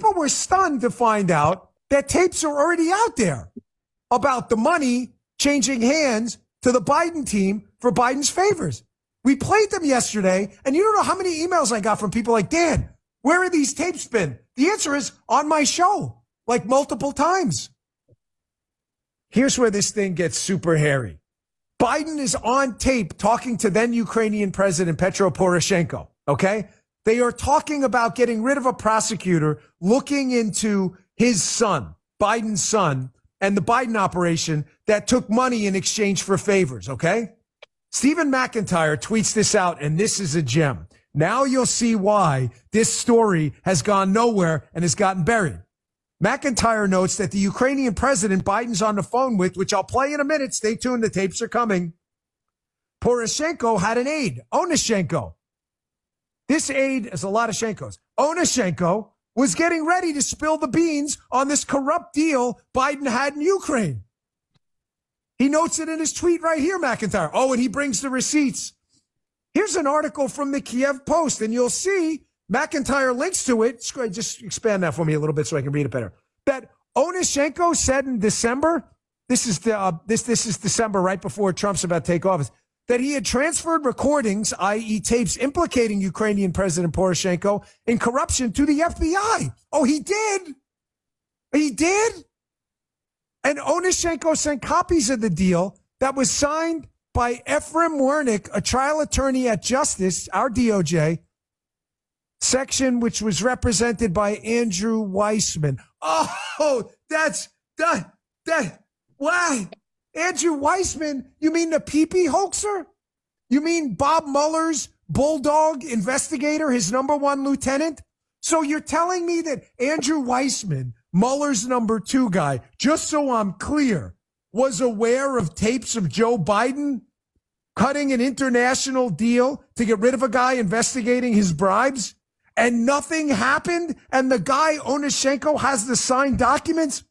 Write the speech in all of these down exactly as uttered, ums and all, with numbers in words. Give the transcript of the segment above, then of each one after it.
people were stunned to find out that tapes are already out there about the money changing hands to the Biden team for Biden's favors. We played them yesterday, and you don't know how many emails I got from people like, Dan, where have these tapes been? The answer is on my show, like multiple times. Here's where this thing gets super hairy. Biden is on tape talking to then Ukrainian President Petro Poroshenko, okay? They are talking about getting rid of a prosecutor looking into his son, Biden's son, and the Biden operation that took money in exchange for favors, okay? Stephen McIntyre tweets this out, and this is a gem. Now you'll see why this story has gone nowhere and has gotten buried. McIntyre notes that the Ukrainian president Biden's on the phone with, which I'll play in a minute. Stay tuned. The tapes are coming. Poroshenko had an aide, Onyshchenko. This aide is a lot of Shenkos. Onyshchenko was getting ready to spill the beans on this corrupt deal Biden had in Ukraine. He notes it in his tweet right here, McIntyre. Oh, and he brings the receipts. Here's an article from the Kiev Post, and you'll see McIntyre links to it. Just expand that for me a little bit so I can read it better. That Onyshchenko said in December, this is the uh, this this is December right before Trump's about to take office, that he had transferred recordings, that is tapes implicating Ukrainian President Poroshenko in corruption to the F B I. Oh, he did. He did. And Onyshchenko sent copies of the deal that was signed by Ephraim Wernick, a trial attorney at Justice, our D O J, section, which was represented by Andrew Weissman. Oh, that's that that why Andrew Weissman? You mean the pee-pee hoaxer? You mean Bob Mueller's bulldog investigator, his number one lieutenant? So you're telling me that Andrew Weissman, Mueller's number two guy, just so I'm clear, was aware of tapes of Joe Biden cutting an international deal to get rid of a guy investigating his bribes? And nothing happened, and the guy, Onyshchenko, has the signed documents?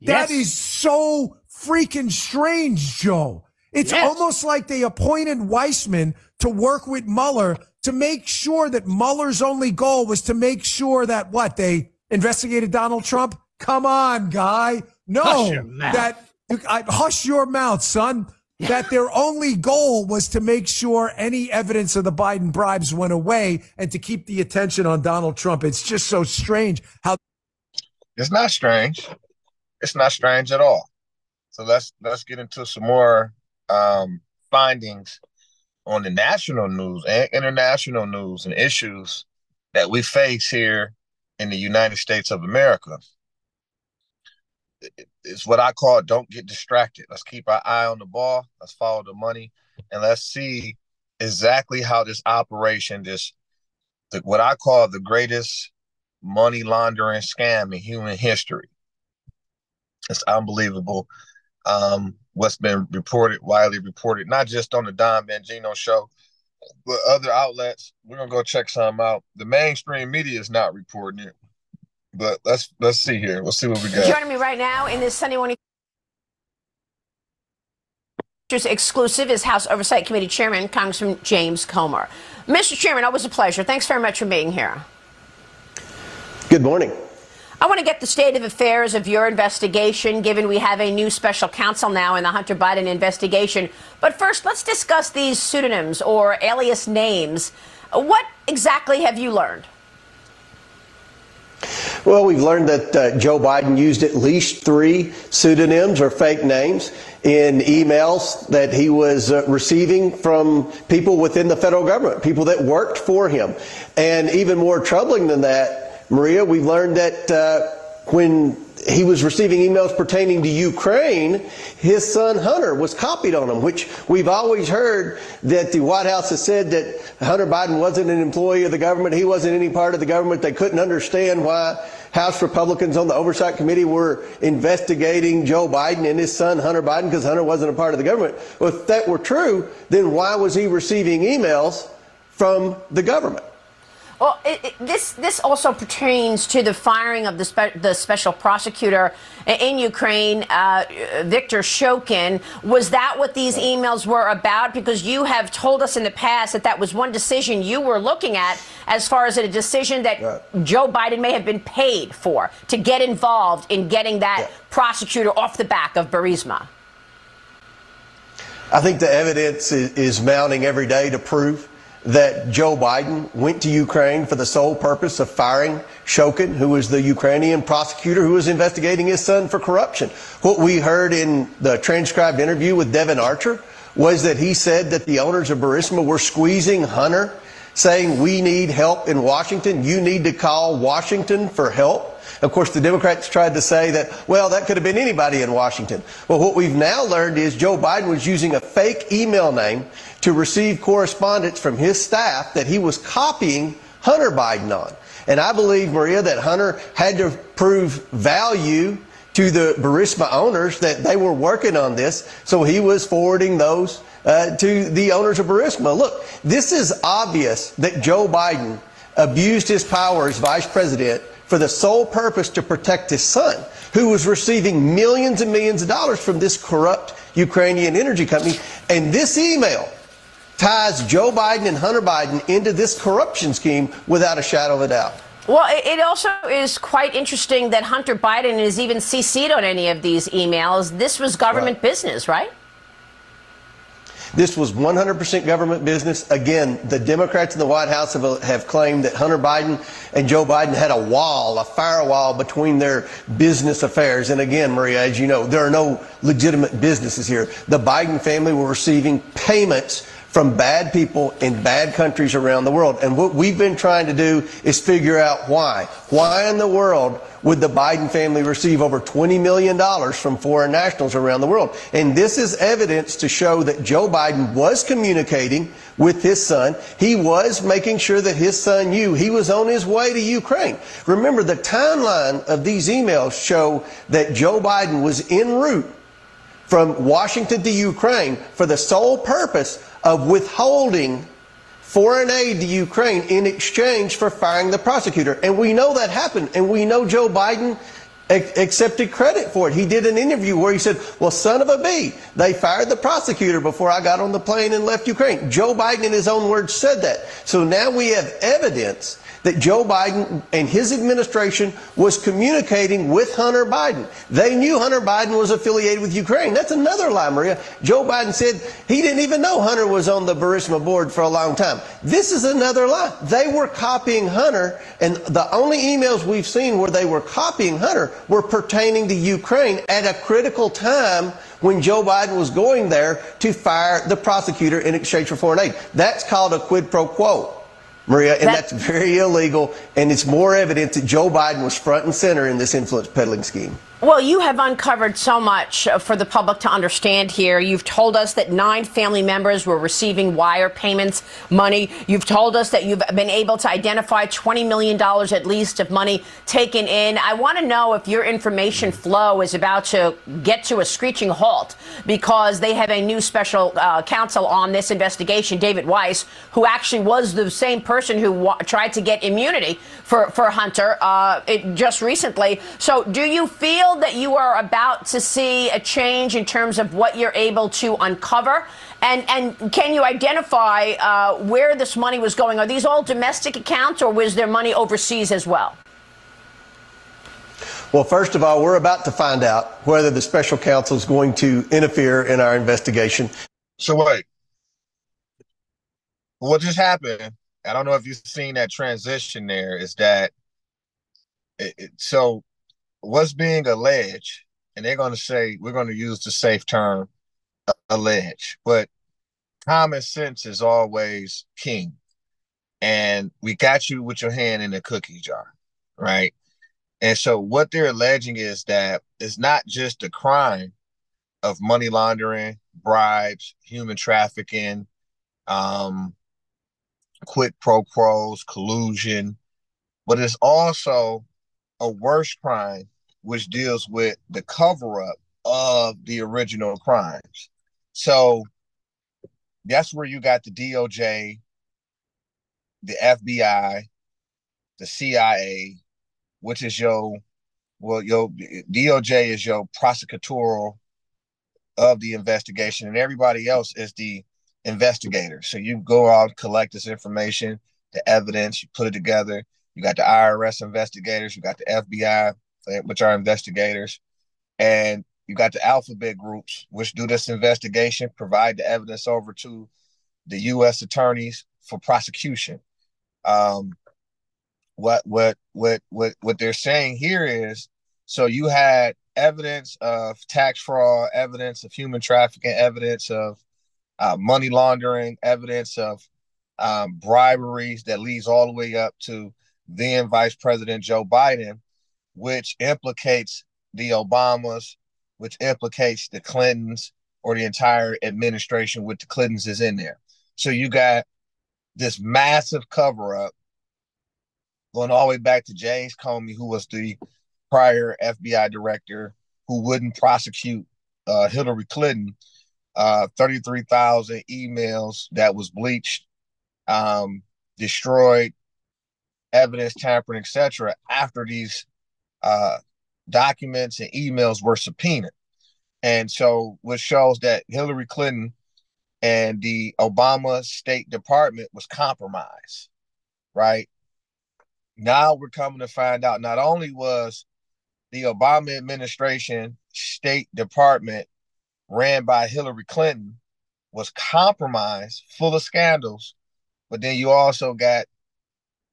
Yes. That is so freaking strange, Joe. It's yes. almost like they appointed Weissman to work with Mueller to make sure that Mueller's only goal was to make sure that, what, they investigated Donald Trump? Come on, guy. No, hush your mouth. that I, hush your mouth, son. That their only goal was to make sure any evidence of the Biden bribes went away and to keep the attention on Donald Trump. It's just so strange how. It's not strange. It's not strange at all. So let's let's get into some more um, findings on the national news and international news and issues that we face here in the United States of America. It's what I call don't get distracted. Let's keep our eye on the ball. Let's follow the money, and let's see exactly how this operation, this the, what I call the greatest money laundering scam in human history. It's unbelievable um, what's been reported, widely reported, not just on the Don Bongino show, but other outlets. We're gonna go check some out. The mainstream media is not reporting it. But let's let's see here. We'll see what we got. Joining me right now in this Sunday morning exclusive is House Oversight Committee Chairman Congressman James Comer. Mister Chairman, always a pleasure. Thanks very much for being here. Good morning. I want to get the state of affairs of your investigation, given we have a new special counsel now in the Hunter Biden investigation. But first, let's discuss these pseudonyms or alias names. What exactly have you learned? Well, we've learned that uh, Joe Biden used at least three pseudonyms or fake names in emails that he was uh, receiving from people within the federal government, people that worked for him. And even more troubling than that, Maria, we've learned that uh, when he was receiving emails pertaining to Ukraine, his son Hunter was copied on him, which we've always heard that the White House has said that Hunter Biden wasn't an employee of the government. He wasn't any part of the government. They couldn't understand why House Republicans on the Oversight Committee were investigating Joe Biden and his son Hunter Biden because Hunter wasn't a part of the government. Well, if that were true, then why was he receiving emails from the government? Well, it, it, this this also pertains to the firing of the, spe the special prosecutor in Ukraine, uh, Victor Shokin. Was that what these emails were about? Because you have told us in the past that that was one decision you were looking at, as far as a decision that yeah. Joe Biden may have been paid for to get involved in getting that yeah. prosecutor off the back of Burisma. I think the evidence is, is mounting every day to prove that Joe Biden went to Ukraine for the sole purpose of firing Shokin, who was the Ukrainian prosecutor who was investigating his son for corruption. What we heard in the transcribed interview with Devin Archer was that he said that the owners of Burisma were squeezing Hunter, saying, "We need help in Washington. You need to call Washington for help." Of course, the Democrats tried to say that, well, that could have been anybody in Washington. Well, what we've now learned is Joe Biden was using a fake email name to receive correspondence from his staff that he was copying Hunter Biden on. And I believe, Maria, that Hunter had to prove value to the Burisma owners that they were working on this, so he was forwarding those uh, to the owners of Burisma. Look, this is obvious that Joe Biden abused his power as vice president for the sole purpose to protect his son, who was receiving millions and millions of dollars from this corrupt Ukrainian energy company. And this email ties Joe Biden and Hunter Biden into this corruption scheme without a shadow of a doubt. Well, it also is quite interesting that Hunter Biden is even C C'd on any of these emails. This was government right. business, right? This was one hundred percent government business. Again, the Democrats in the White House have, have claimed that Hunter Biden and Joe Biden had a wall, a firewall between their business affairs. And again, Maria, as you know, there are no legitimate businesses here. The Biden family were receiving payments from bad people in bad countries around the world. And what we've been trying to do is figure out why. Why in the world would the Biden family receive over twenty million dollars from foreign nationals around the world? And this is evidence to show that Joe Biden was communicating with his son. He was making sure that his son knew he was on his way to Ukraine. Remember, the timeline of these emails show that Joe Biden was en route from Washington to Ukraine for the sole purpose of withholding foreign aid to Ukraine in exchange for firing the prosecutor. And we know that happened, and we know Joe Biden accepted credit for it. He did an interview where he said, well, son of a b, they fired the prosecutor before I got on the plane and left Ukraine. Joe Biden, in his own words, said that. So now we have evidence that Joe Biden and his administration was communicating with Hunter Biden. They knew Hunter Biden was affiliated with Ukraine. That's another lie, Maria. Joe Biden said he didn't even know Hunter was on the Burisma board for a long time. This is another lie. They were copying Hunter, and the only emails we've seen where they were copying Hunter were pertaining to Ukraine at a critical time when Joe Biden was going there to fire the prosecutor in exchange for foreign aid. That's called a quid pro quo, Maria, and that, that's very illegal, and it's more evidence that Joe Biden was front and center in this influence peddling scheme. Well, you have uncovered so much for the public to understand here. You've told us that nine family members were receiving wire payments, money. You've told us that you've been able to identify twenty million dollars at least of money taken in. I want to know if your information flow is about to get to a screeching halt, because they have a new special uh, counsel on this investigation, David Weiss, who actually was the same person who wa tried to get immunity for, for Hunter uh, it, just recently. So do you feel that you are about to see a change in terms of what you're able to uncover? And, and can you identify uh, where this money was going? Are these all domestic accounts, or was there money overseas as well? Well, first of all, we're about to find out whether the special counsel is going to interfere in our investigation. So wait, what just happened? I don't know if you've seen that transition there. Is that it, it, so what's being alleged, and they're going to say, we're going to use the safe term, allege, but common sense is always king. And we got you with your hand in the cookie jar, right? And so what they're alleging is that it's not just the crime of money laundering, bribes, human trafficking, um, quid pro quos, collusion, but it's also a worse crime, which deals with the cover-up of the original crimes. So that's where you got the D O J, the F B I, the C I A, which is your, well, your D O J is your prosecutorial of the investigation, and everybody else is the investigator. So you go out, collect this information, the evidence, you put it together. You got the I R S investigators, you got the F B I, which are investigators, and you got the alphabet groups, which do this investigation, provide the evidence over to the U S attorneys for prosecution. Um, what what what what what they're saying here is, so you had evidence of tax fraud, evidence of human trafficking, evidence of uh, money laundering, evidence of um, briberies that leads all the way up to then Vice President Joe Biden, which implicates the Obamas, which implicates the Clintons, or the entire administration with the Clintons is in there. So you got this massive cover-up going all the way back to James Comey, who was the prior F B I director who wouldn't prosecute uh, Hillary Clinton, uh, thirty-three thousand emails that was bleached, um, destroyed, evidence tampering, et cetera, after these uh, documents and emails were subpoenaed. And so, which shows that Hillary Clinton and the Obama State Department was compromised, right? Now we're coming to find out not only was the Obama administration State Department ran by Hillary Clinton was compromised, full of scandals, but then you also got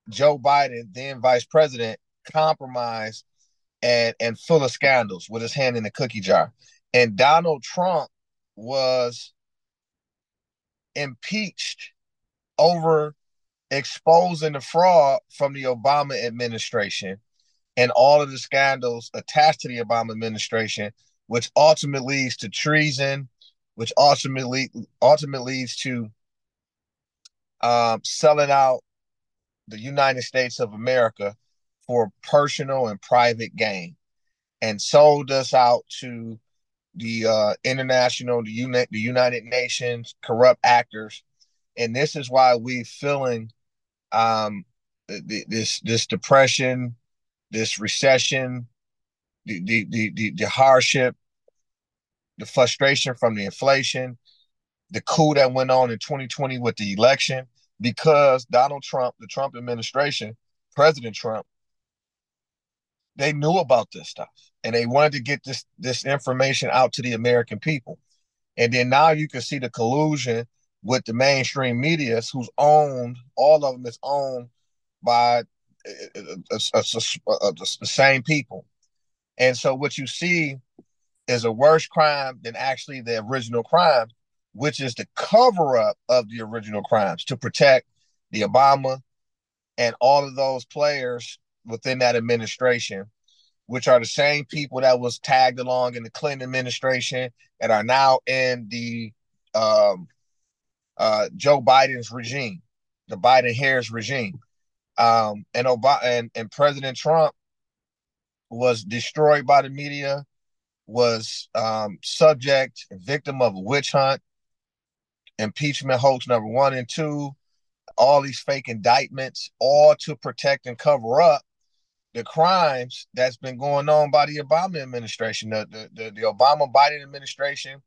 Joe Biden, then vice president, compromised and, and full of scandals with his hand in the cookie jar. And Donald Trump was impeached over exposing the fraud from the Obama administration and all of the scandals attached to the Obama administration, which ultimately leads to treason, which ultimately ultimately leads to um, selling out the United States of America for personal and private gain, and sold us out to the uh, international, the, uni- the United Nations, corrupt actors. And this is why we're feeling um, th- this this depression, this recession, the, the, the, the, the hardship, the frustration from the inflation, the coup that went on in twenty twenty with the election, because Donald Trump, the Trump administration, President Trump, they knew about this stuff and they wanted to get this, this information out to the American people. And then now you can see the collusion with the mainstream media, who's owned, all of them is owned by a, a, a, a, the same people. And so what you see is a worse crime than actually the original crime, which is the cover-up of the original crimes to protect the Obama and all of those players within that administration, which are the same people that was tagged along in the Clinton administration and are now in the um, uh, Joe Biden's regime, the Biden-Harris regime. Um, and, Ob- and, and President Trump was destroyed by the media, was um, subject, victim of a witch hunt, impeachment hoax number one and two, all these fake indictments, all to protect and cover up the crimes that's been going on by the Obama administration, the the, the, the Obama-Biden administration,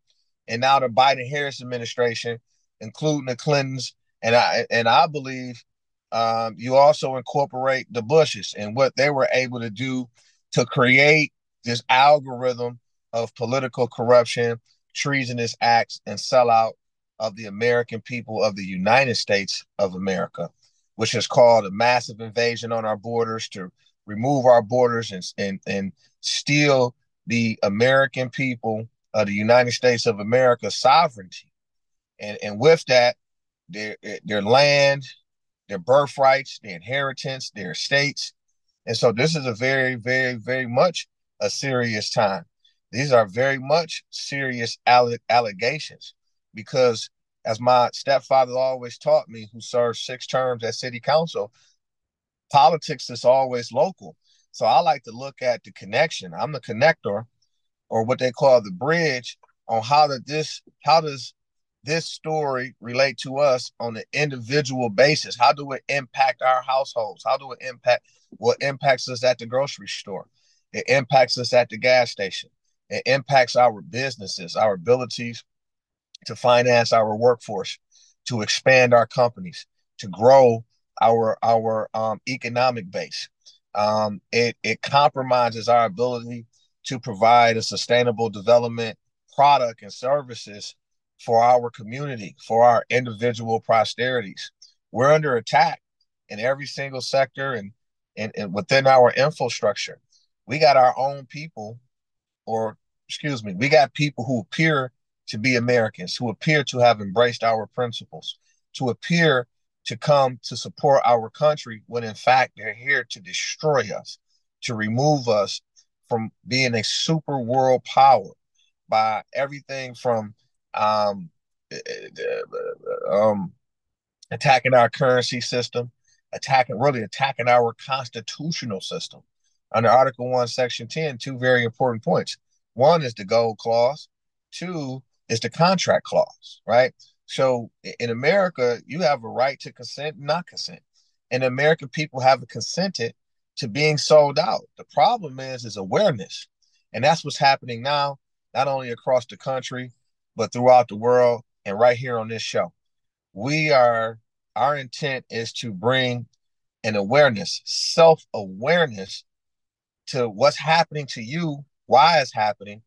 and now the Biden-Harris administration, including the Clintons. And I and I believe um, you also incorporate the Bushes and what they were able to do to create this algorithm of political corruption, treasonous acts, and sellout of the American people of the United States of America, which has called a massive invasion on our borders to remove our borders and, and, and steal the American people of the United States of America sovereignty. And, and with that, their, their land, their birthrights, their inheritance, their estates. And so this is a very, very, very much a serious time. These are very much serious alle- allegations. Because as my stepfather always taught me, who served six terms at city council, politics is always local. So I like to look at the connection. I'm the connector, or what they call the bridge, on how did this, how does this story relate to us on an individual basis? How do it impact our households? How do it impact what impacts us at the grocery store? It impacts us at the gas station. It impacts our businesses, our abilities to finance our workforce, to expand our companies, to grow our our um, economic base. Um, it, it compromises our ability to provide a sustainable development product and services for our community, for our individual prosperities. We're under attack in every single sector and, and, and within our infrastructure. We got our own people, or excuse me, we got people who appear to be Americans, who appear to have embraced our principles, to appear to come to support our country when in fact they're here to destroy us, to remove us from being a super world power by everything from um, um, attacking our currency system, attacking, really attacking our constitutional system. Under Article one, Section ten, two very important points. One is the gold clause. Two is the contract clause, right? So in America, you have a right to consent, not consent. And American people have consented to being sold out. The problem is, is awareness. And that's what's happening now, not only across the country, but throughout the world and right here on this show. We are, our intent is to bring an awareness, self-awareness to what's happening to you, why it's happening,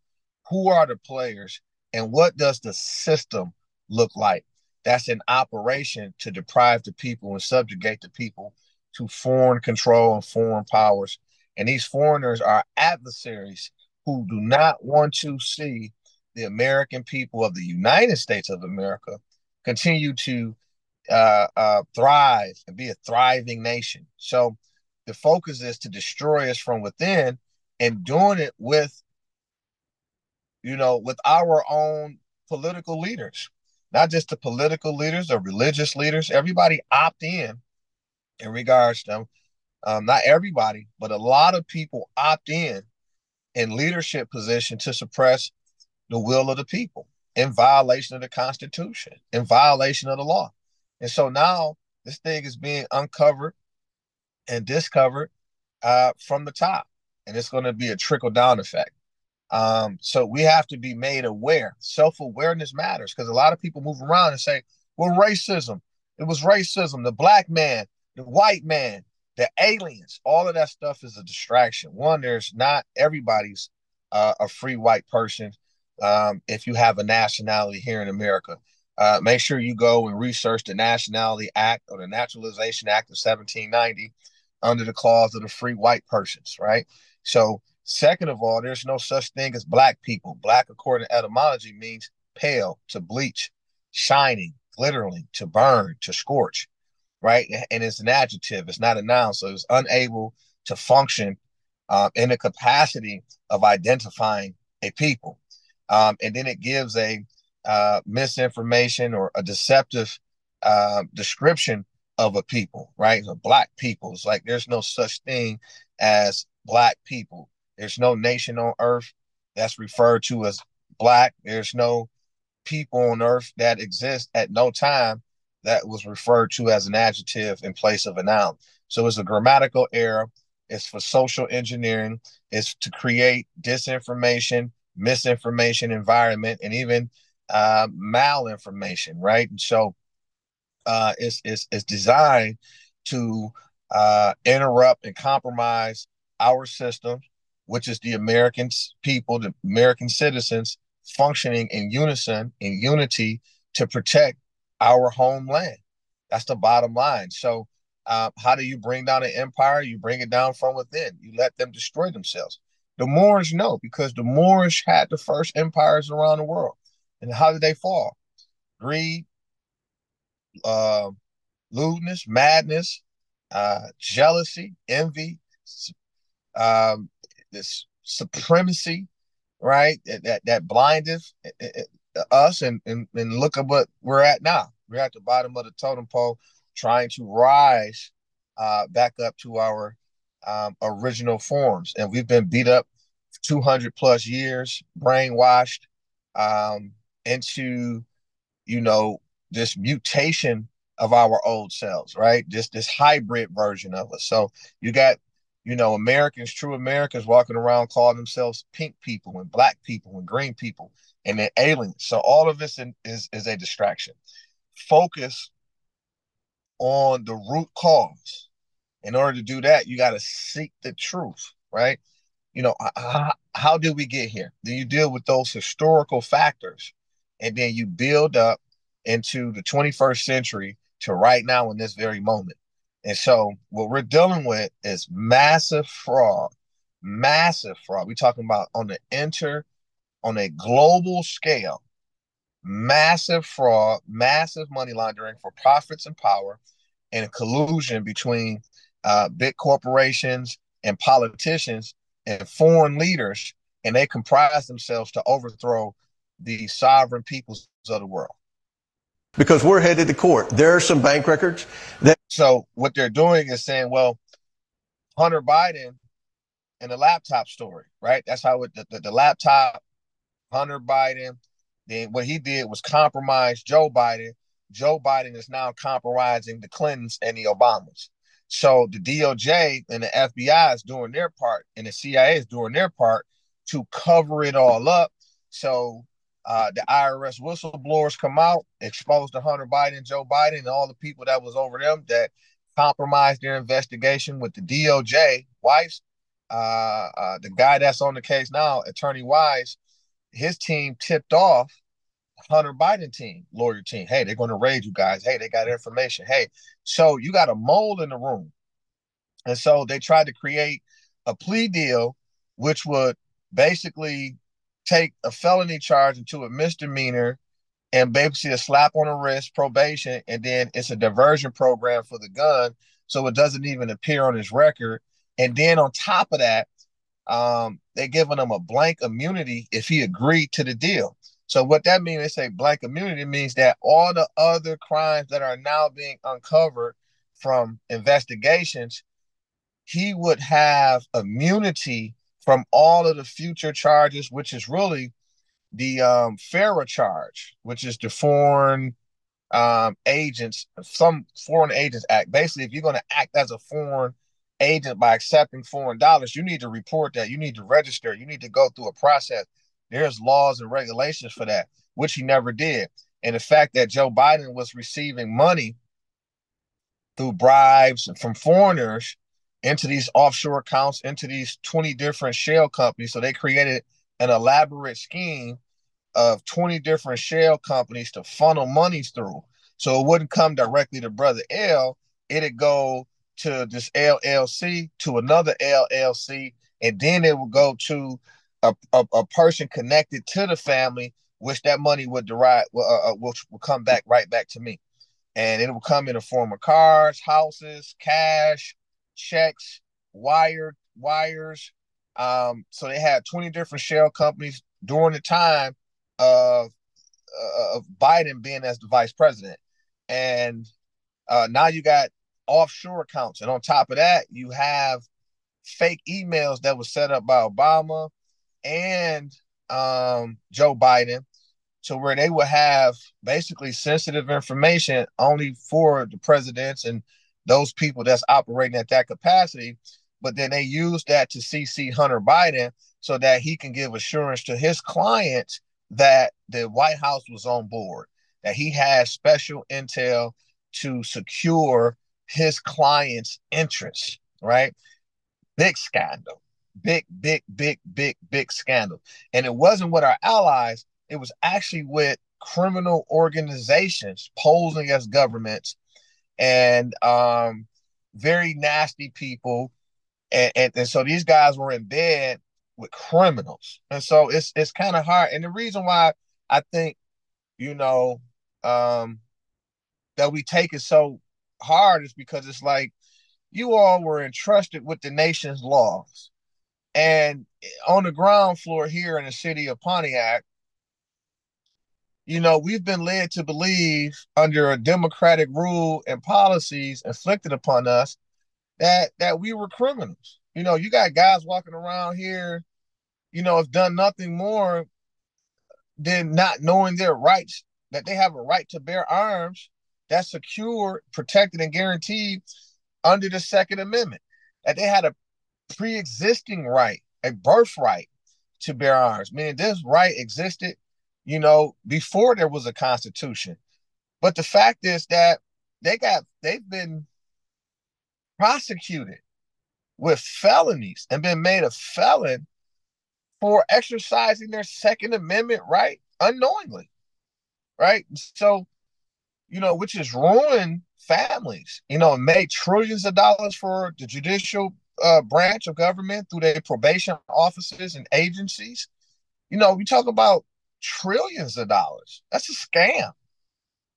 who are the players, and what does the system look like that's in operation to deprive the people and subjugate the people to foreign control and foreign powers. And these foreigners are adversaries who do not want to see the American people of the United States of America continue to uh, uh, thrive and be a thriving nation. So the focus is to destroy us from within, and doing it with, you know, with our own political leaders, not just the political leaders, the religious leaders. Everybody opt in in regards to them. Um, not everybody, but a lot of people opt in in leadership position to suppress the will of the people in violation of the Constitution, in violation of the law. And so now this thing is being uncovered and discovered uh, from the top, and it's going to be a trickle down effect. Um, so we have to be made aware. Self-awareness matters, because a lot of people move around and say, well, racism, it was racism, the black man, the white man, the aliens, all of that stuff is a distraction. One, there's not everybody's uh, a free white person. Um, if you have a nationality here in America, uh, make sure you go and research the Nationality Act or the Naturalization Act of seventeen ninety under the clause of the free white persons. Right. So second of all, there's no such thing as black people. Black, according to etymology, means pale, to bleach, shining, glittering, to burn, to scorch, right? And it's an adjective. It's not a noun. So it's unable to function uh, in the capacity of identifying a people. Um, and then it gives a uh, misinformation or a deceptive uh, description of a people, right? So black people. It's like there's no such thing as black people. There's no nation on earth that's referred to as black. There's no people on earth that exist at no time that was referred to as an adjective in place of a noun. So it's a grammatical error. It's for social engineering. It's to create disinformation, misinformation, environment, and even uh, malinformation, right? And so uh, it's, it's, it's designed to uh, interrupt and compromise our system, which is the American people, the American citizens functioning in unison, in unity to protect our homeland. That's the bottom line. So uh, how do you bring down an empire? You bring it down from within. You let them destroy themselves. The Moors know, because the Moors had the first empires around the world. And how did they fall? Greed, uh, lewdness, madness, uh, jealousy, envy, um, this supremacy, right? That that, that blinded us, and, and and look at what we're at now. We're at the bottom of the totem pole, trying to rise uh, back up to our um, original forms. And we've been beat up for two hundred plus years, brainwashed um, into, you know, this mutation of our old selves, right? Just this hybrid version of us. So you got, you know, Americans, true Americans walking around calling themselves pink people and black people and green people and then aliens. So all of this in, is, is a distraction. Focus on the root cause. In order to do that, you got to seek the truth, right? You know, how, how did we get here? Then you deal with those historical factors, and then you build up into the twenty-first century to right now in this very moment. And so what we're dealing with is massive fraud, massive fraud. We're talking about on the inter, on a global scale, massive fraud, massive money laundering for profits and power, and a collusion between uh, big corporations and politicians and foreign leaders, and they comprise themselves to overthrow the sovereign peoples of the world. Because we're headed to court. There are some bank records that. So what they're doing is saying, well, Hunter Biden and the laptop story, right? That's how it, the, the, the laptop, Hunter Biden, then what he did was compromise Joe Biden. Joe Biden is now compromising the Clintons and the Obamas. So the D O J and the F B I is doing their part, and the C I A is doing their part to cover it all up. So Uh, the I R S whistleblowers come out, exposed to Hunter Biden, Joe Biden, and all the people that was over them that compromised their investigation with the D O J. Weiss, uh, uh, the guy that's on the case now, Attorney Weiss, his team tipped off Hunter Biden team, lawyer team. Hey, they're going to raid you guys. Hey, they got information. Hey, so you got a mole in the room. And so they tried to create a plea deal, which would basically take a felony charge into a misdemeanor and basically a slap on the wrist, probation, and then it's a diversion program for the gun, so it doesn't even appear on his record. And then on top of that, um, they're giving him a blank immunity if he agreed to the deal. So what that means, they say blank immunity means that all the other crimes that are now being uncovered from investigations, he would have immunity from all of the future charges, which is really the um, FARA charge, which is the Foreign um, Agents, some Foreign Agents Act. Basically, if you're going to act as a foreign agent by accepting foreign dollars, you need to report that. You need to register. You need to go through a process. There's laws and regulations for that, which he never did. And the fact that Joe Biden was receiving money through bribes from foreigners into these offshore accounts, into these twenty different shell companies. So they created an elaborate scheme of twenty different shell companies to funnel monies through. So it wouldn't come directly to Brother L. It'd go to this L L C, to another L L C, and then it would go to a, a, a person connected to the family, which that money would derive, uh, which will come back right back to me. And it will come in the form of cars, houses, cash, checks, wired wires. Um, so they had twenty different shell companies during the time of, uh, of Biden being as the vice president. And uh, now you got offshore accounts. And on top of that, you have fake emails that were set up by Obama and um, Joe Biden to where they would have basically sensitive information only for the presidents and those people that's operating at that capacity, but then they use that to C C Hunter Biden so that he can give assurance to his clients that the White House was on board, that he has special intel to secure his clients' interests, right? Big scandal, big, big, big, big, big scandal. And it wasn't with our allies. It was actually with criminal organizations posing as governments, and um, very nasty people. And, and, and so these guys were in bed with criminals. And so it's it's kind of hard. And the reason why I think, you know, um, that we take it so hard is because it's like you all were entrusted with the nation's laws. And on the ground floor here in the city of Pontiac, you know, we've been led to believe under a democratic rule and policies inflicted upon us that that we were criminals. You know, you got guys walking around here, you know, have done nothing more than not knowing their rights that they have a right to bear arms that's secured, protected, and guaranteed under the Second Amendment, that they had a pre-existing right, a birthright to bear arms, meaning this right existed, you know, before there was a constitution. But the fact is that they got, they've been prosecuted with felonies and been made a felon for exercising their Second Amendment right unknowingly, right? So, you know, which has ruined families, you know, and made trillions of dollars for the judicial uh, branch of government through their probation offices and agencies. You know, we talk about trillions of dollars. That's a scam.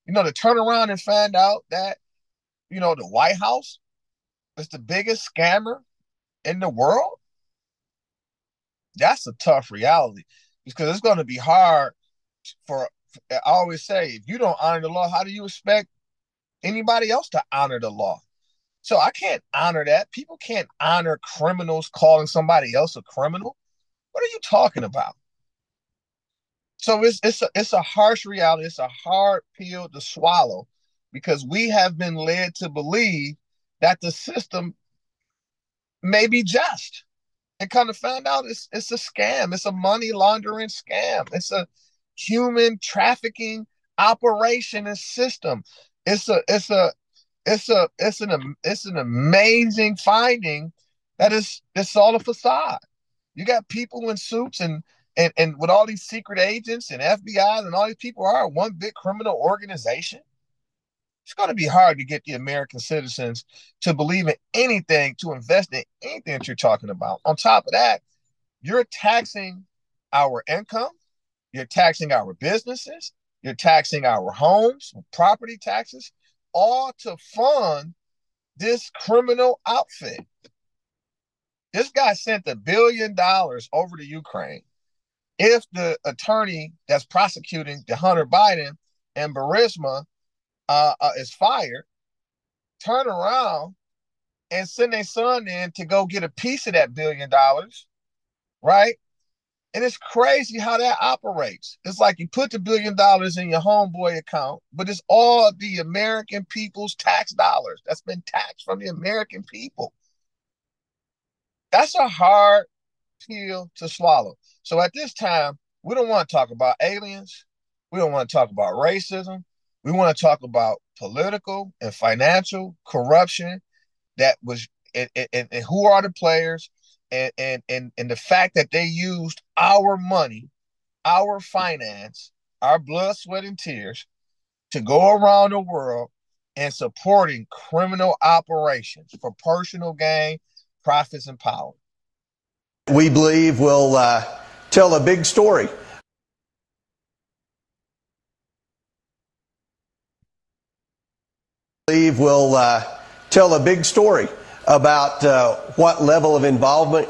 You know, to turn around and find out that, you know, the White House is the biggest scammer in the world, that's a tough reality, because it's going to be hard for, I always say, if you don't honor the law, how do you expect anybody else to honor the law? So I can't honor that. People can't honor criminals calling somebody else a criminal. What are you talking about? So it's it's a, it's a harsh reality. It's a hard pill to swallow, because we have been led to believe that the system may be just, and kind of found out it's it's a scam. It's a money laundering scam. It's a human trafficking operation and system. It's a it's a it's a it's an it's an amazing finding that is it's all a facade. You got people in suits and and and with all these secret agents and F B I and all these people are one big criminal organization. It's going to be hard to get the American citizens to believe in anything, to invest in anything that you're talking about. On top of that, you're taxing our income. You're taxing our businesses. You're taxing our homes, property taxes, all to fund this criminal outfit. This guy sent a billion dollars over to Ukraine. If the attorney that's prosecuting the Hunter Biden and Burisma Uh, uh, is fired, turn around and send their son in to go get a piece of that billion dollars, right? And it's crazy how that operates. It's like you put the billion dollars in your homeboy account, but it's all the American people's tax dollars that's been taxed from the American people. That's a hard pill to swallow. So at this time, we don't want to talk about aliens. We don't want to talk about racism. We want to talk about political and financial corruption that was, and, and, and who are the players, and, and, and, and the fact that they used our money, our finance, our blood, sweat, and tears to go around the world and supporting criminal operations for personal gain, profits, and power. We believe we'll uh, tell a big story. We'll uh, tell a big story about uh, what level of involvement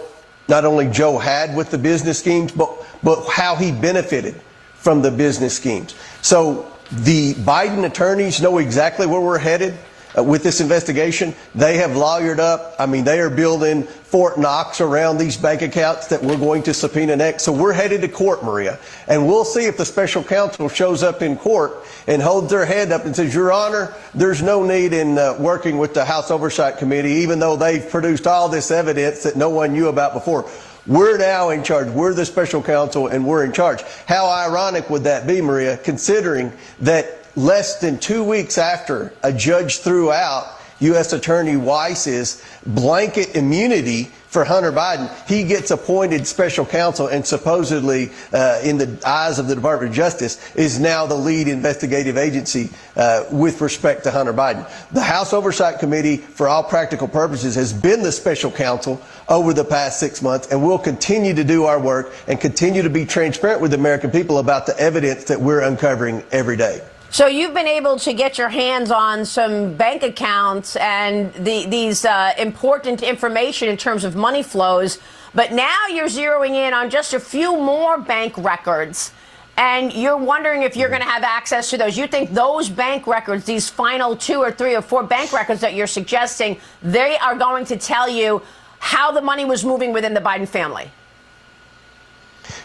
not only Joe had with the business schemes, but, but how he benefited from the business schemes. So the Biden attorneys know exactly where we're headed uh, with this investigation. They have lawyered up. I mean, they are building Fort Knox around these bank accounts that we're going to subpoena next. So we're headed to court, Maria, and we'll see if the special counsel shows up in court and holds their head up and says, Your Honor, there's no need in uh, working with the House Oversight Committee, even though they've produced all this evidence that no one knew about before. We're now in charge. We're the special counsel, and we're in charge. How ironic would that be, Maria, considering that less than two weeks after a judge threw out U S Attorney Weiss's blanket immunity for Hunter Biden, he gets appointed special counsel and supposedly, uh, in the eyes of the Department of Justice, is now the lead investigative agency uh, with respect to Hunter Biden. The House Oversight Committee, for all practical purposes, has been the special counsel over the past six months, and we'll continue to do our work and continue to be transparent with the American people about the evidence that we're uncovering every day. So you've been able to get your hands on some bank accounts and the, these uh, important information in terms of money flows, but now you're zeroing in on just a few more bank records, and you're wondering if you're going to have access to those. You think those bank records, these final two or three or four bank records that you're suggesting, they are going to tell you how the money was moving within the Biden family?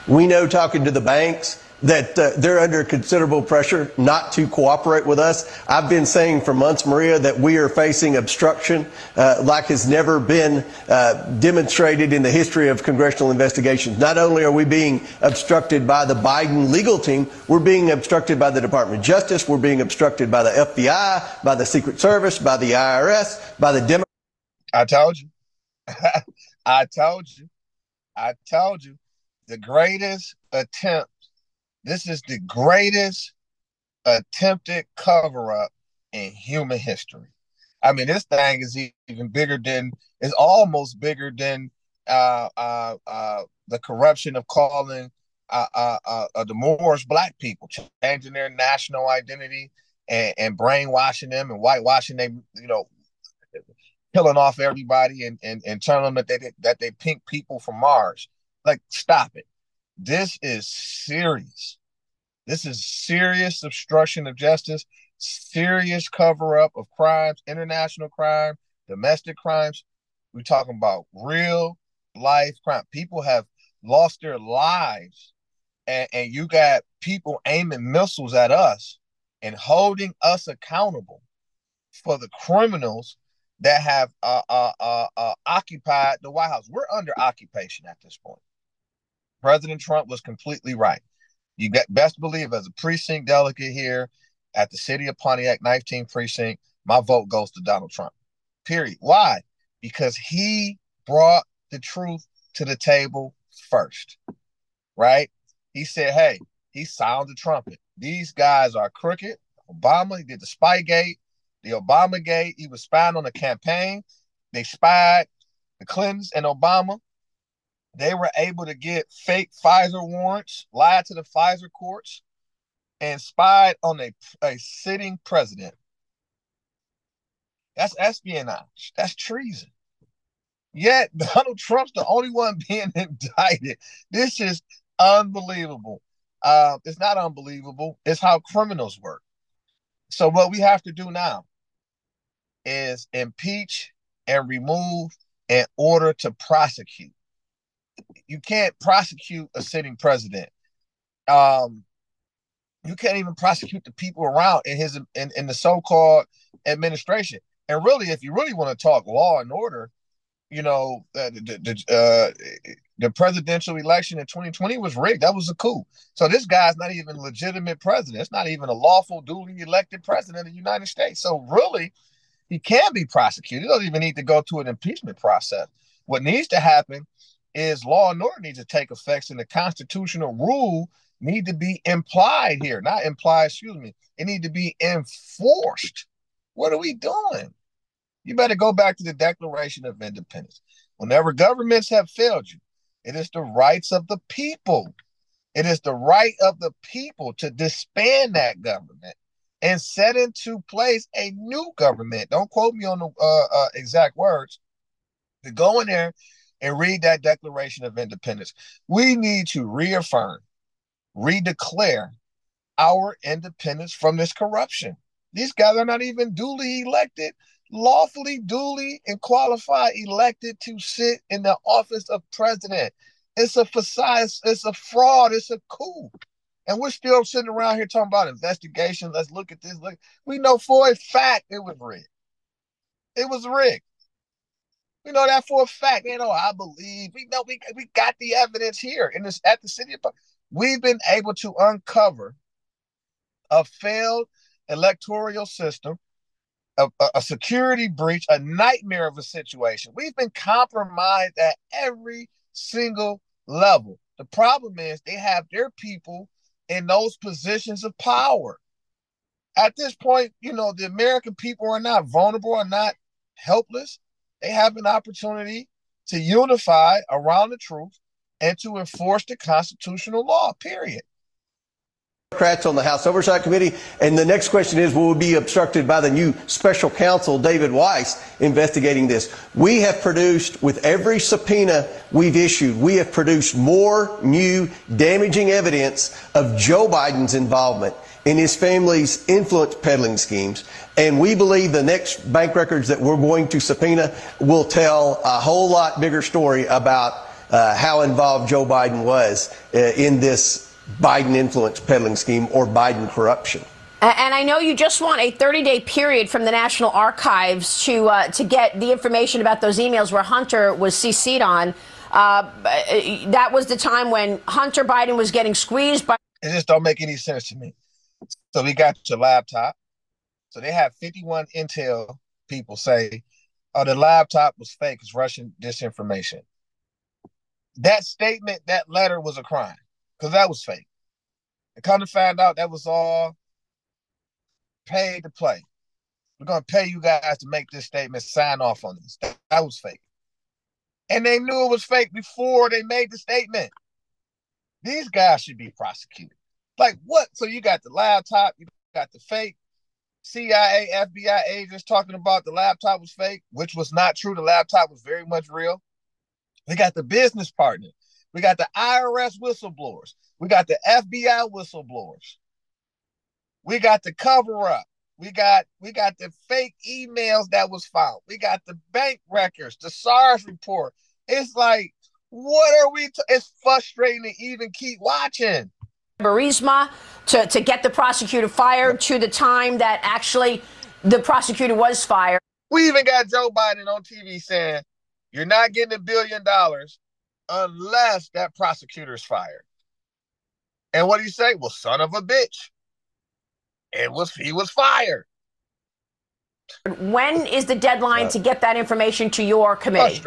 We know, talking to the banks, that uh, they're under considerable pressure not to cooperate with us. I've been saying for months, Maria, that we are facing obstruction uh, like has never been uh, demonstrated in the history of congressional investigations. Not only are we being obstructed by the Biden legal team, we're being obstructed by the Department of Justice, we're being obstructed by the F B I, by the Secret Service, by the I R S, by the Democrats. I told you. I told you. I told you. The greatest attempt This is the greatest attempted cover-up in human history. I mean, this thing is even bigger than, it's almost bigger than uh, uh, uh, the corruption of calling uh, uh, uh, the Moors black people, changing their national identity and, and brainwashing them and whitewashing them, you know, killing off everybody and, and, and telling them that they, that they pink people from Mars. Like, stop it. This is serious. This is serious obstruction of justice, serious cover-up of crimes, international crime, domestic crimes. We're talking about real-life crime. People have lost their lives, and, and you got people aiming missiles at us and holding us accountable for the criminals that have uh, uh, uh, uh, occupied the White House. We're under occupation at this point. President Trump was completely right. You got best believe as a precinct delegate here at the city of Pontiac, nineteenth precinct, my vote goes to Donald Trump, period. Why? Because he brought the truth to the table first, right? He said, hey, he sounded the trumpet. These guys are crooked. Obama, he did the Spygate, the Obamagate. He was spying on the campaign. They spied the Clintons and Obama. They were able to get fake FISA warrants, lied to the FISA courts, and spied on a, a sitting president. That's espionage. That's treason. Yet Donald Trump's the only one being indicted. This is unbelievable. Uh, it's not unbelievable. It's how criminals work. So what we have to do now is impeach and remove in order to prosecute. You can't prosecute a sitting president. Um, you can't even prosecute the people around in his in, in the so-called administration. And really, if you really want to talk law and order, you know, uh, the the, uh, the presidential election in twenty twenty was rigged. That was a coup. So this guy's not even a legitimate president. It's not even a lawful, duly elected president of the United States. So really, he can be prosecuted. He doesn't even need to go through an impeachment process. What needs to happen is law and order needs to take effects, and the constitutional rule need to be implied here, not implied, excuse me. It need to be enforced. What are we doing? You better go back to the Declaration of Independence. Whenever governments have failed you, it is the rights of the people. It is the right of the people to disband that government and set into place a new government. Don't quote me on the uh, uh, exact words. To go in there and read that Declaration of Independence. We need to reaffirm, redeclare our independence from this corruption. These guys are not even duly elected, lawfully, duly, and qualified, elected to sit in the office of president. It's a facade, it's a fraud, it's a coup. And we're still sitting around here talking about investigation. Let's look at this. Look, we know for a fact it was rigged. It was rigged. We know that for a fact. You know, I believe we know we we got the evidence here in this at the city of. We've been able to uncover a failed electoral system, a, a, a security breach, a nightmare of a situation. We've been compromised at every single level. The problem is they have their people in those positions of power. At this point, you know, the American people are not vulnerable, are not helpless. They have an opportunity to unify around the truth and to enforce the constitutional law, period. Democrats on the House Oversight Committee. And the next question is, will we be obstructed by the new special counsel, David Weiss, investigating this? We have produced, with every subpoena we've issued, we have produced more new damaging evidence of Joe Biden's involvement in his family's influence peddling schemes. And we believe the next bank records that we're going to subpoena will tell a whole lot bigger story about uh, how involved Joe Biden was uh, in this Biden influence peddling scheme or Biden corruption. And I know you just want a thirty-day period from the National Archives to uh, to get the information about those emails where Hunter was C C'd on. Uh, that was the time when Hunter Biden was getting squeezed by. It just don't make any sense to me. So we got your laptop. So they have fifty-one intel people say, oh, the laptop was fake. It's Russian disinformation. That statement, that letter was a crime because that was fake. I kind of found out that was all paid to play. We're going to pay you guys to make this statement, sign off on this. That was fake. And they knew it was fake before they made the statement. These guys should be prosecuted. Like what? So you got the laptop, you got the fake C I A, F B I agents talking about the laptop was fake, which was not true. The laptop was very much real. We got the business partner. We got the I R S whistleblowers. We got the F B I whistleblowers. We got the cover-up. We got we got the fake emails that was filed. We got the bank records, the SARS report. It's like, what are we? T- it's frustrating to even keep watching. Burisma to, to get the prosecutor fired to the time that actually the prosecutor was fired. We even got Joe Biden on T V saying, you're not getting a billion dollars unless that prosecutor is fired. And what do you say? Well, son of a bitch. It was, he was fired. When is the deadline uh, to get that information to your committee?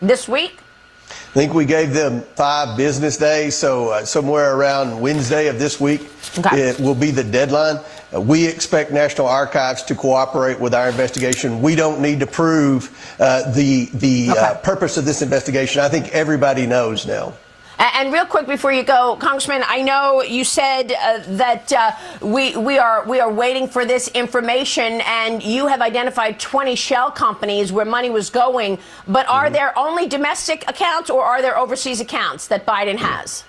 This week? I think we gave them five business days, so uh, somewhere around Wednesday of this week, okay, it will be the deadline. Uh, we expect National Archives to cooperate with our investigation. We don't need to prove uh, the the okay. uh, purpose of this investigation. I think everybody knows now. And real quick before you go, Congressman, I know you said uh, that uh, we we are we are waiting for this information, and you have identified twenty shell companies where money was going. But are mm-hmm. there only domestic accounts, or are there overseas accounts that Biden has?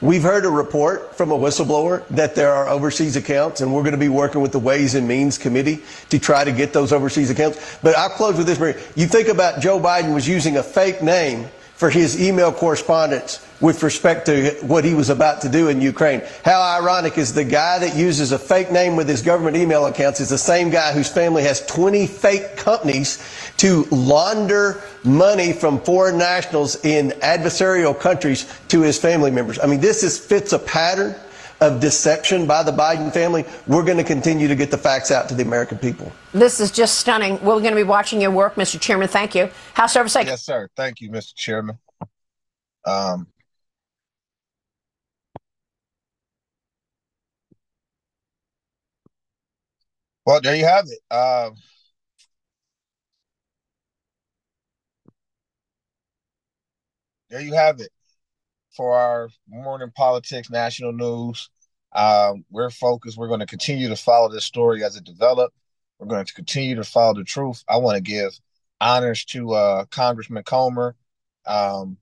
We've heard a report from a whistleblower that there are overseas accounts, and we're going to be working with the Ways and Means Committee to try to get those overseas accounts. But I'll close with this, Maria. You think about Joe Biden was using a fake name for his email correspondence with respect to what he was about to do in Ukraine. How ironic is the guy that uses a fake name with his government email accounts is the same guy whose family has twenty fake companies to launder money from foreign nationals in adversarial countries to his family members. I mean, this is fits a pattern of deception by the Biden family. We're going to continue to get the facts out to the American people. This is just stunning. We're going to be watching your work, Mister Chairman. Thank you. House Oversight. Yes, sir. Thank you, Mister Chairman. Um, well, there you have it. Uh, there you have it. For our morning politics, national news, uh, we're focused. We're going to continue to follow this story as it develops. We're going to continue to follow the truth. I want to give honors to uh, Congressman Comer, um,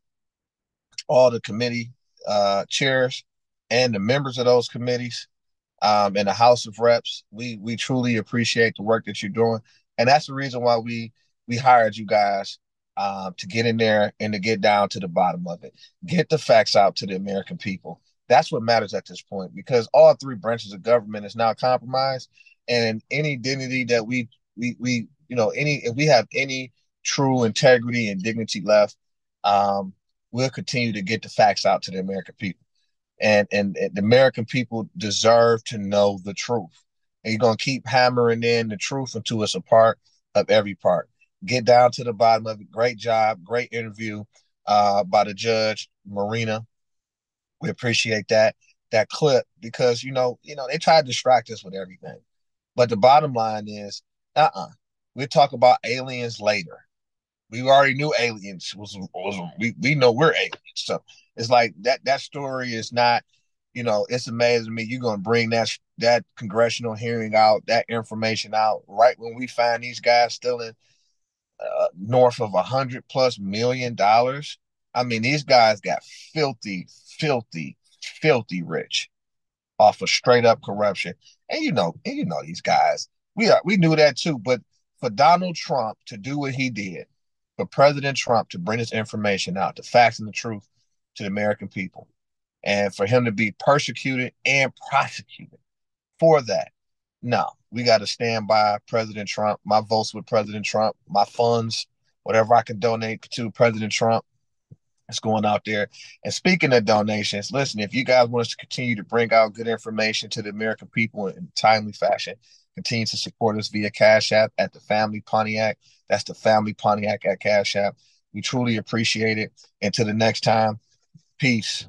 all the committee uh, chairs, and the members of those committees um, in the House of Reps. We we truly appreciate the work that you're doing, and that's the reason why we we hired you guys. Um, to get in there and to get down to the bottom of it. Get the facts out to the American people. That's what matters at this point, because all three branches of government is now compromised, and any dignity that we, we, we you know, any if we have any true integrity and dignity left, um, we'll continue to get the facts out to the American people. And, and, and the American people deserve to know the truth. And you're going to keep hammering in the truth until it's a part of every part. Get down to the bottom of it. Great job. Great interview uh, by the judge, Marina. We appreciate that that clip because, you know, you know they try to distract us with everything. But the bottom line is, uh-uh. We'll talk about aliens later. We already knew aliens. was, was we, we know we're aliens. So it's like that that story is not, you know, it's amazing to me. You're going to bring that that congressional hearing out, that information out, right when we find these guys stealing Uh, north of a hundred plus million dollars. I mean, these guys got filthy, filthy, filthy rich off of straight up corruption. And you know, and you know, these guys, we are, we knew that too. But for Donald Trump to do what he did, for President Trump to bring this information out, the facts and the truth to the American people, and for him to be persecuted and prosecuted for that. No, we got to stand by President Trump, my votes with President Trump, my funds, whatever I can donate to President Trump. It's going out there. And speaking of donations, listen, if you guys want us to continue to bring out good information to the American people in a timely fashion, continue to support us via Cash App at the Family Pontiac. That's the Family Pontiac at Cash App. We truly appreciate it. And till the next time, peace.